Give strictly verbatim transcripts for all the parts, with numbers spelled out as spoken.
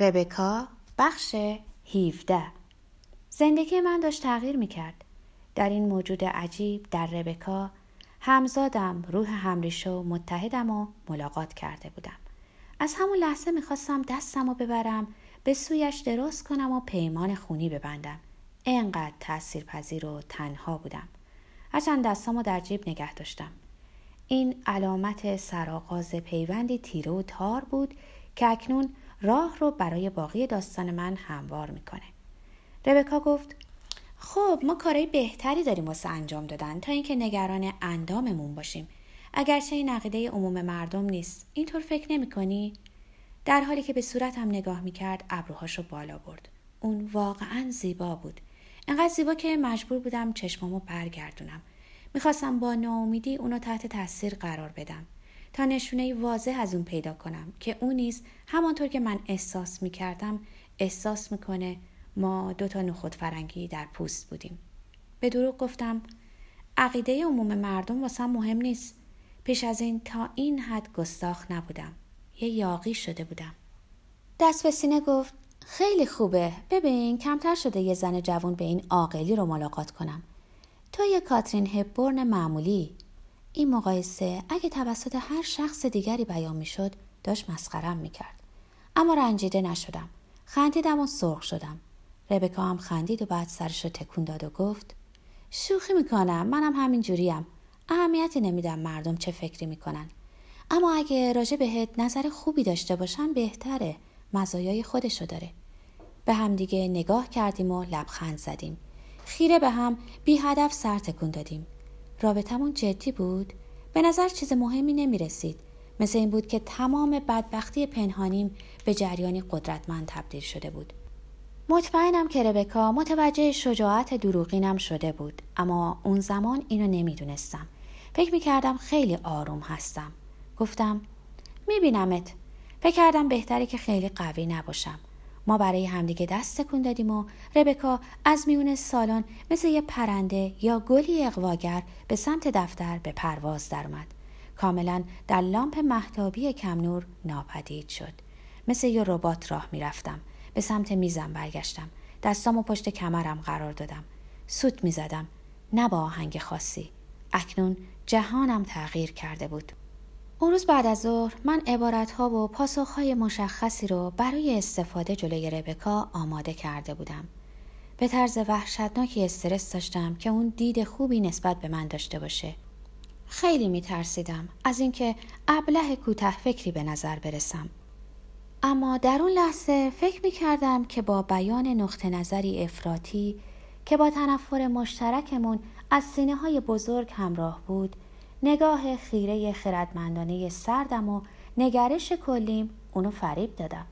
ربکا بخش هفده. زندگی من داشت تغییر میکرد. در این موجود عجیب در ربکا همزادم، روح همریشه و متحدم و ملاقات کرده بودم. از همون لحظه میخواستم دستم رو ببرم به سویش دراز کنم و پیمان خونی ببندم. اینقدر تأثیر پذیر و تنها بودم. هرچند دستم رو در جیب نگه داشتم. این علامت سرآغاز پیوندی تیره و تار بود که اکنون راه رو برای باقی داستان من هموار میکنه. ربکا گفت خب ما کارهای بهتری داریم واسه انجام دادن تا اینکه نگران انداممون باشیم، اگرچه این عقیده عموم مردم نیست. اینطور فکر نمی کنی؟ در حالی که به صورتم نگاه میکرد ابروهاشو بالا برد. اون واقعا زیبا بود، انقدر زیبا که مجبور بودم چشمامو برگردونم. میخواستم با ناامیدی اونو تحت تاثیر قرار بدم تا نشونه واضح از اون پیدا کنم که اون نیز همانطور که من احساس میکردم احساس میکنه. ما دوتا نخود فرنگی در پوست بودیم. به دروغ گفتم عقیده عموم مردم واسم مهم نیست. پیش از این تا این حد گستاخ نبودم. یه یاغی شده بودم. دست به سینه گفت خیلی خوبه. ببین کمتر شده یه زن جوان به این عاقلی رو ملاقات کنم. تو یه کاترین هپبرن معمولی. این مقایسه اگه توسط هر شخص دیگری بیان میشد داشت مسخرم میکرد. اما رنجیده نشدم. خندیدم و سرخ شدم. ربکا هم خندید و بعد سرش رو تکون داد و گفت شوخی میکنم، منم همین جوریم. اهمیتی نمیدم مردم چه فکری میکنن. اما اگه راجع بهت نظر خوبی داشته باشن بهتره. مزایای خودشو داره. به هم دیگه نگاه کردیم و لبخند زدیم. خیره به هم بی هدف سر تکون دادیم. رابطمون جدی بود. به نظر چیز مهمی نمیرسید. مثل این بود که تمام بدبختی پنهانیم به جریانی قدرتمند تبدیل شده بود. مطمئنم که ربکا متوجه شجاعت دروغینم شده بود، اما اون زمان اینو نمیدونستم. فکر میکردم خیلی آروم هستم. گفتم میبینمت. فکر کردم بهتره که خیلی قوی نباشم. ما برای همدیگه دست تکون دادیم و ربکا از میون سالن مثل یه پرنده یا گلی اغواگر به سمت دفتر به پرواز درآمد. کاملا در لامپ مهتابی کم نور ناپدید شد. مثل یه ربات راه میرفتم. به سمت میزم برگشتم. دستامو پشت کمرم قرار دادم. سوت میزدم. نه با آهنگ خاصی. اکنون جهانم تغییر کرده بود. اون روز بعد از ظهر من عبارتها و پاسخهای مشخصی رو برای استفاده جلوی ربکا آماده کرده بودم. به طرز وحشتناکی استرس داشتم که اون دید خوبی نسبت به من داشته باشه. خیلی میترسیدم از اینکه ابله کوته فکری به نظر برسم. اما در اون لحظه فکر می کردم که با بیان نقطه نظری افراطی که با تنفر مشترکمون از سینه های بزرگ همراه بود، نگاه خیره خردمندانه سردم و نگرش کلیم اونو فریب دادم.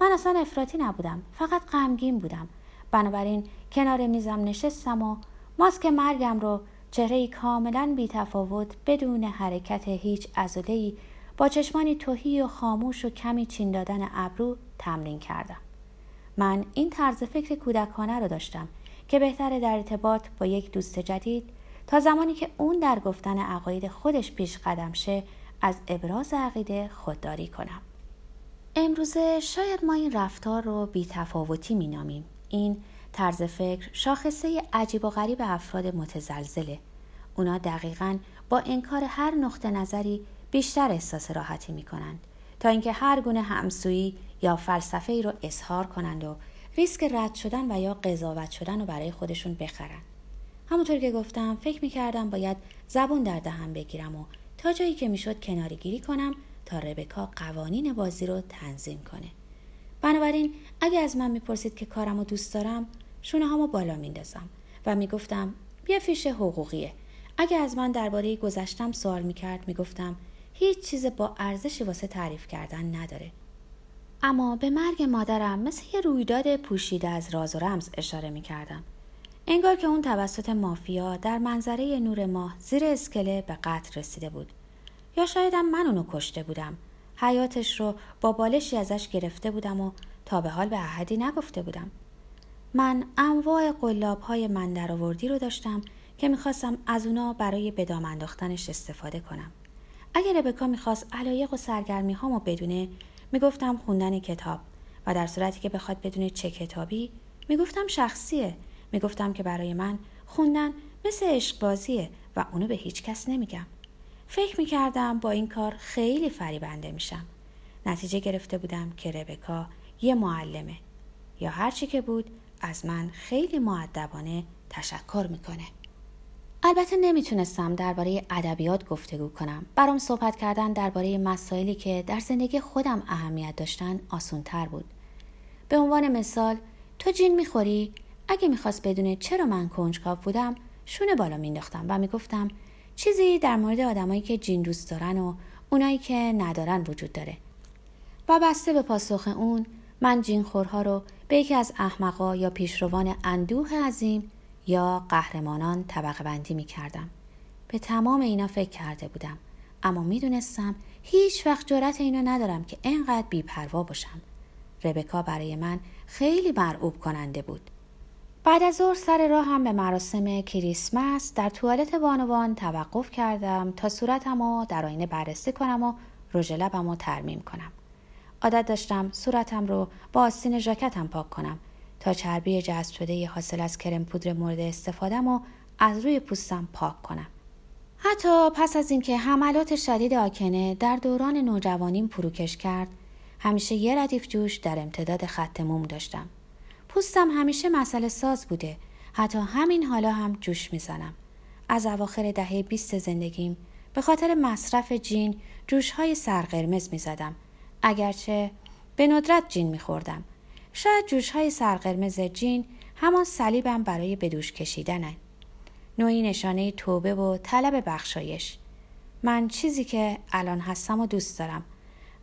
من اصلا افراطی نبودم، فقط غمگین بودم. بنابراین کنار میزم نشستم و ماسک مرگم رو، چهره‌ای کاملا بی تفاوت بدون حرکت هیچ عضله‌ای، با چشمانی تهی و خاموش و کمی چین دادن ابرو تمرین کردم. من این طرز فکر کودکانه رو داشتم که بهتره در ارتباط با یک دوست جدید تا زمانی که اون در گفتن عقاید خودش پیش قدم شه از ابراز عقیده خودداری کنم. امروزه شاید ما این رفتار رو بی‌تفاوتی می‌نامیم. این طرز فکر شاخصه عجیب و غریب افراد متزلزله. اونا دقیقاً با انکار هر نقطه نظری بیشتر احساس راحتی می کنند تا اینکه هر گونه همسویی یا فلسفه ای رو اظهار کنند و ریسک رد شدن و یا قضاوت شدن رو برای خودشون بخرند. همونطور که گفتم فکر می کردم باید زبون در دهن بگیرم و تا جایی که می شد کناری گیری کنم تا ربکا قوانین بازی رو تنظیم کنه. بنابراین اگه از من می پرسید که کارم رو دوست دارم، شونه هامو بالا می اندازم و می گفتم یه فیش حقوقیه. اگه از من درباره گذشتم سوال می کرد، می گفتم هیچ چیز با ارزشی واسه تعریف کردن نداره. اما به مرگ مادرم مثل یه رویداد پوشیده از راز و رمز اشاره می کردم. انگار که اون توسط مافیا در منظره نور ماه زیر اسکله به قتل رسیده بود. یا شایدم من اونو کشته بودم. حیاتش رو با بالشی ازش گرفته بودم و تا به حال به احدی نگفته بودم. من انواع قلاب‌های من درآوردی رو داشتم که می‌خواستم از اونا برای به دام انداختنش استفاده کنم. اگر ربکا میخواست علایق و سرگرمی هامو بدونه، میگفتم خوندن کتاب و در صورتی که بخواد بدونه چه کتابی، میگفتم شخصیه. میگفتم که برای من خوندن مثل عشقبازیه و اونو به هیچ کس نمیگم. فکر میکردم با این کار خیلی فریبنده میشم. نتیجه گرفته بودم که ربکا یه معلمه یا هرچی که بود از من خیلی مؤدبانه تشکر میکنه. البته نمیتونستم درباره ادبیات گفتگو کنم. برام صحبت کردن درباره مسائلی که در زندگی خودم اهمیت داشتن آسان‌تر بود. به عنوان مثال، تو جین میخوری؟ اگه میخواست بدونه چرا من کنجکاو بودم، شونه بالا مینداختم و میگفتم چیزی در مورد آدمایی که جین دوست دارن و اونایی که ندارن وجود داره. و بسته به پاسخ اون، من جین خورها رو به یکی از احمقا یا پیشروان اندوه عظیم یا قهرمانان طبقه بندی می کردم. به تمام اینا فکر کرده بودم، اما می دونستم هیچ وقت جرأت اینو ندارم که اینقدر بی‌پروا باشم. ربکا برای من خیلی مرعوب کننده بود. بعد از ظهر سر راه هم به مراسم کریسمس در توالت بانوان توقف کردم تا صورتمو در آینه بررسی کنم و رژ لبمو ترمیم کنم. عادت داشتم صورتم رو با آستین ژاکتم پاک کنم تا چربی جذب شده حاصل از کرم پودر مورد استفاده‌مو از روی پوستم پاک کنم. حتی پس از اینکه حملات شدید آکنه در دوران نوجوانیم پروکش کرد، همیشه یه ردیف جوش در امتداد خط موم داشتم. پوستم همیشه مسئله ساز بوده، حتی همین حالا هم جوش میزنم. از اواخر دهه بیست زندگیم به خاطر مصرف جین جوش‌های سرقرمز میزدم. اگرچه به ندرت جین میخوردم. شاید جوش‌های سرقرمز جین همان صلیبم برای بدوش کشیدنه. نوعی نشانه توبه و طلب بخشایش. من چیزی که الان هستم و دوست دارم،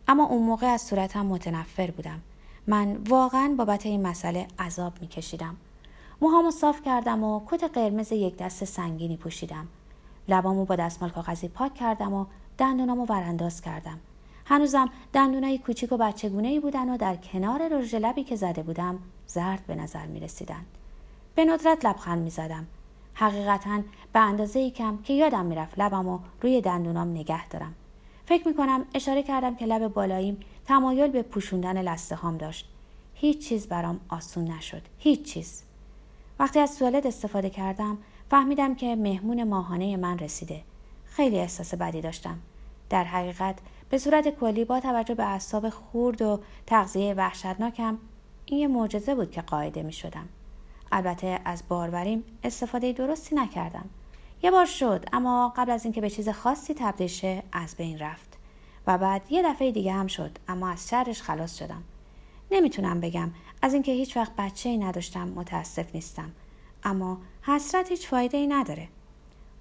اما اون موقع از صورتم متنفر بودم. من واقعاً بابت این مسئله عذاب میکشیدم. موهامو صاف کردم و کت قرمز یک دست سنگینی پوشیدم. لبامو با دستمال کاغذی پاک کردم و دندونامو ورانداز کردم. هنوزم دندونای کوچیک و بچگونه‌ای بودن و در کنار رژ لبی که زده بودم زرد به نظر می رسیدن. به ندرت لبخند می زدم. حقیقتاً به اندازه‌ای کم که یادم می رفت لبم و روی دندونام نگه دارم. فکر می کنم اشاره کردم که لب بالاییم تمایل به پوشوندن لسته هام داشت. هیچ چیز برام آسون نشد. هیچ چیز. وقتی از توالت استفاده کردم فهمیدم که مهمون ماهانه من رسیده. خیلی احساس بدی داشتم. در حقیقت به صورت کلی با توجه به اعصاب خورد و تغذیه وحشتناکم، این یه معجزه بود که قاعده می شدم. البته از باروریم استفاده درستی نکردم. یه بار شد، اما قبل از اینکه به چیز خاصی تبدیل شه از بین رفت و بعد یه دفعه دیگه هم شد، اما از شرش خلاص شدم. نمیتونم بگم از اینکه هیچ وقت بچه‌ای نداشتم متاسف نیستم، اما حسرت هیچ فایده‌ای نداره.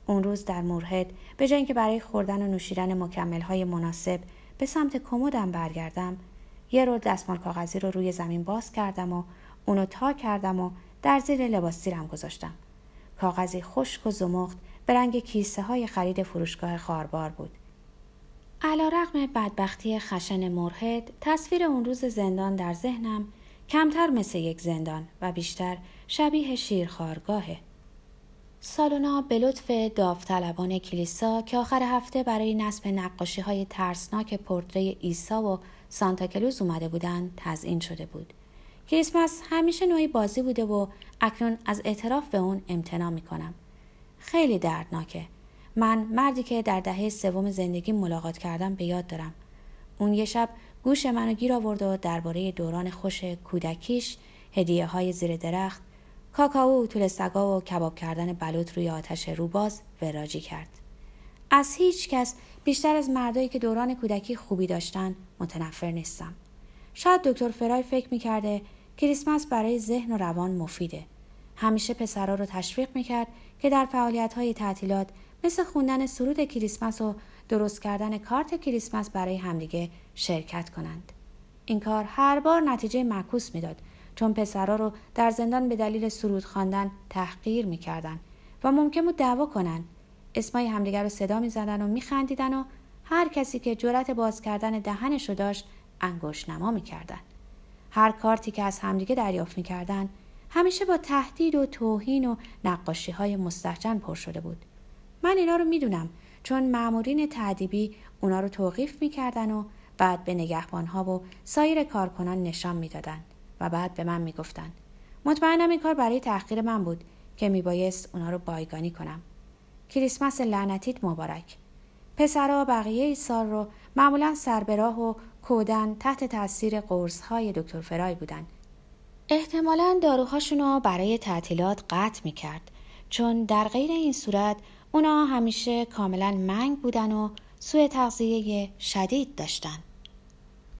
اون روز در مرهد به جای اینکه برای خوردن و نوشیدن مکمل‌های مناسب به سمت کمدم برگردم، یه رول دستمال کاغذی رو روی زمین باز کردم و اونو تا کردم و در زیر لباس سیرم گذاشتم. کاغذی خشک و زمخت به رنگ کیسه‌های خرید فروشگاه خاربار بود. علی‌رغم بدبختی خشن مرهد، تصویر اون روز زندان در ذهنم کمتر مثل یک زندان و بیشتر شبیه شیرخوارگاهه. سالونا به لطف داوطلبان کلیسا که آخر هفته برای نصب نقاشی‌های ترسناک پورتری عیسی و سانتا کلوز اومده بودن تزیین شده بود. کریسمس همیشه نوعی بازی بوده و اکنون از اعتراف به اون امتناع می‌کنم. خیلی دردناکه. من مردی که در دهه سوم زندگی ملاقات کردم به یاد دارم. اون یه شب گوش منو گیر آورد و درباره دوران خوش کودکیش، هدیه‌های زیر درخت، کاکائو، توله سگا و کباب کردن بلوط روی آتش روباز وراجی کرد. از هیچ کس بیشتر از مردایی که دوران کودکی خوبی داشتن متنفر نیستم. شاید دکتر فرای فکر می‌کرده کریسمس برای ذهن و روان مفیده. همیشه پسرا رو تشویق می‌کرد که در فعالیت‌های تعطیلات مثل خوندن سرود کریسمس و درست کردن کارت کریسمس برای همدیگه شرکت کنند. این کار هر بار نتیجه معکوس می‌داد، چون پسرا رو در زندان به دلیل سرود خواندن تحقیر می‌کردن و ممکن بود دعوا کنن. اسمای همدیگر رو صدا می‌زدن و می‌خندیدن و هر کسی که جرأت باز کردن دهنش رو داشت انگشت نما می‌کردن. هر کارتی که از همدیگه دریافت می‌کردن همیشه با تهدید و توهین و نقاشی‌های مستهجن پر شده بود. من اینا رو می‌دونم، چون مامورین تعذیبی اونا رو توقیف می‌کردن و بعد به نگهبان‌ها و سایر کارکنان نشان می‌دادند و بعد به من می‌گفتند. مطمئنم این کار برای تحقیر من بود که میبایست اونا رو بایگانی کنم. کریسمس لعنتیت مبارک. پسرها بقیه سال رو معمولاً سربراه و کودن تحت تاثیر قرص‌های دکتر فرای بودن. احتمالاً داروهاشونو برای تعطیلات قطع می‌کرد، چون در غیر این صورت اونا همیشه کاملاً منگ بودن و سوء تغذیه شدید داشتن.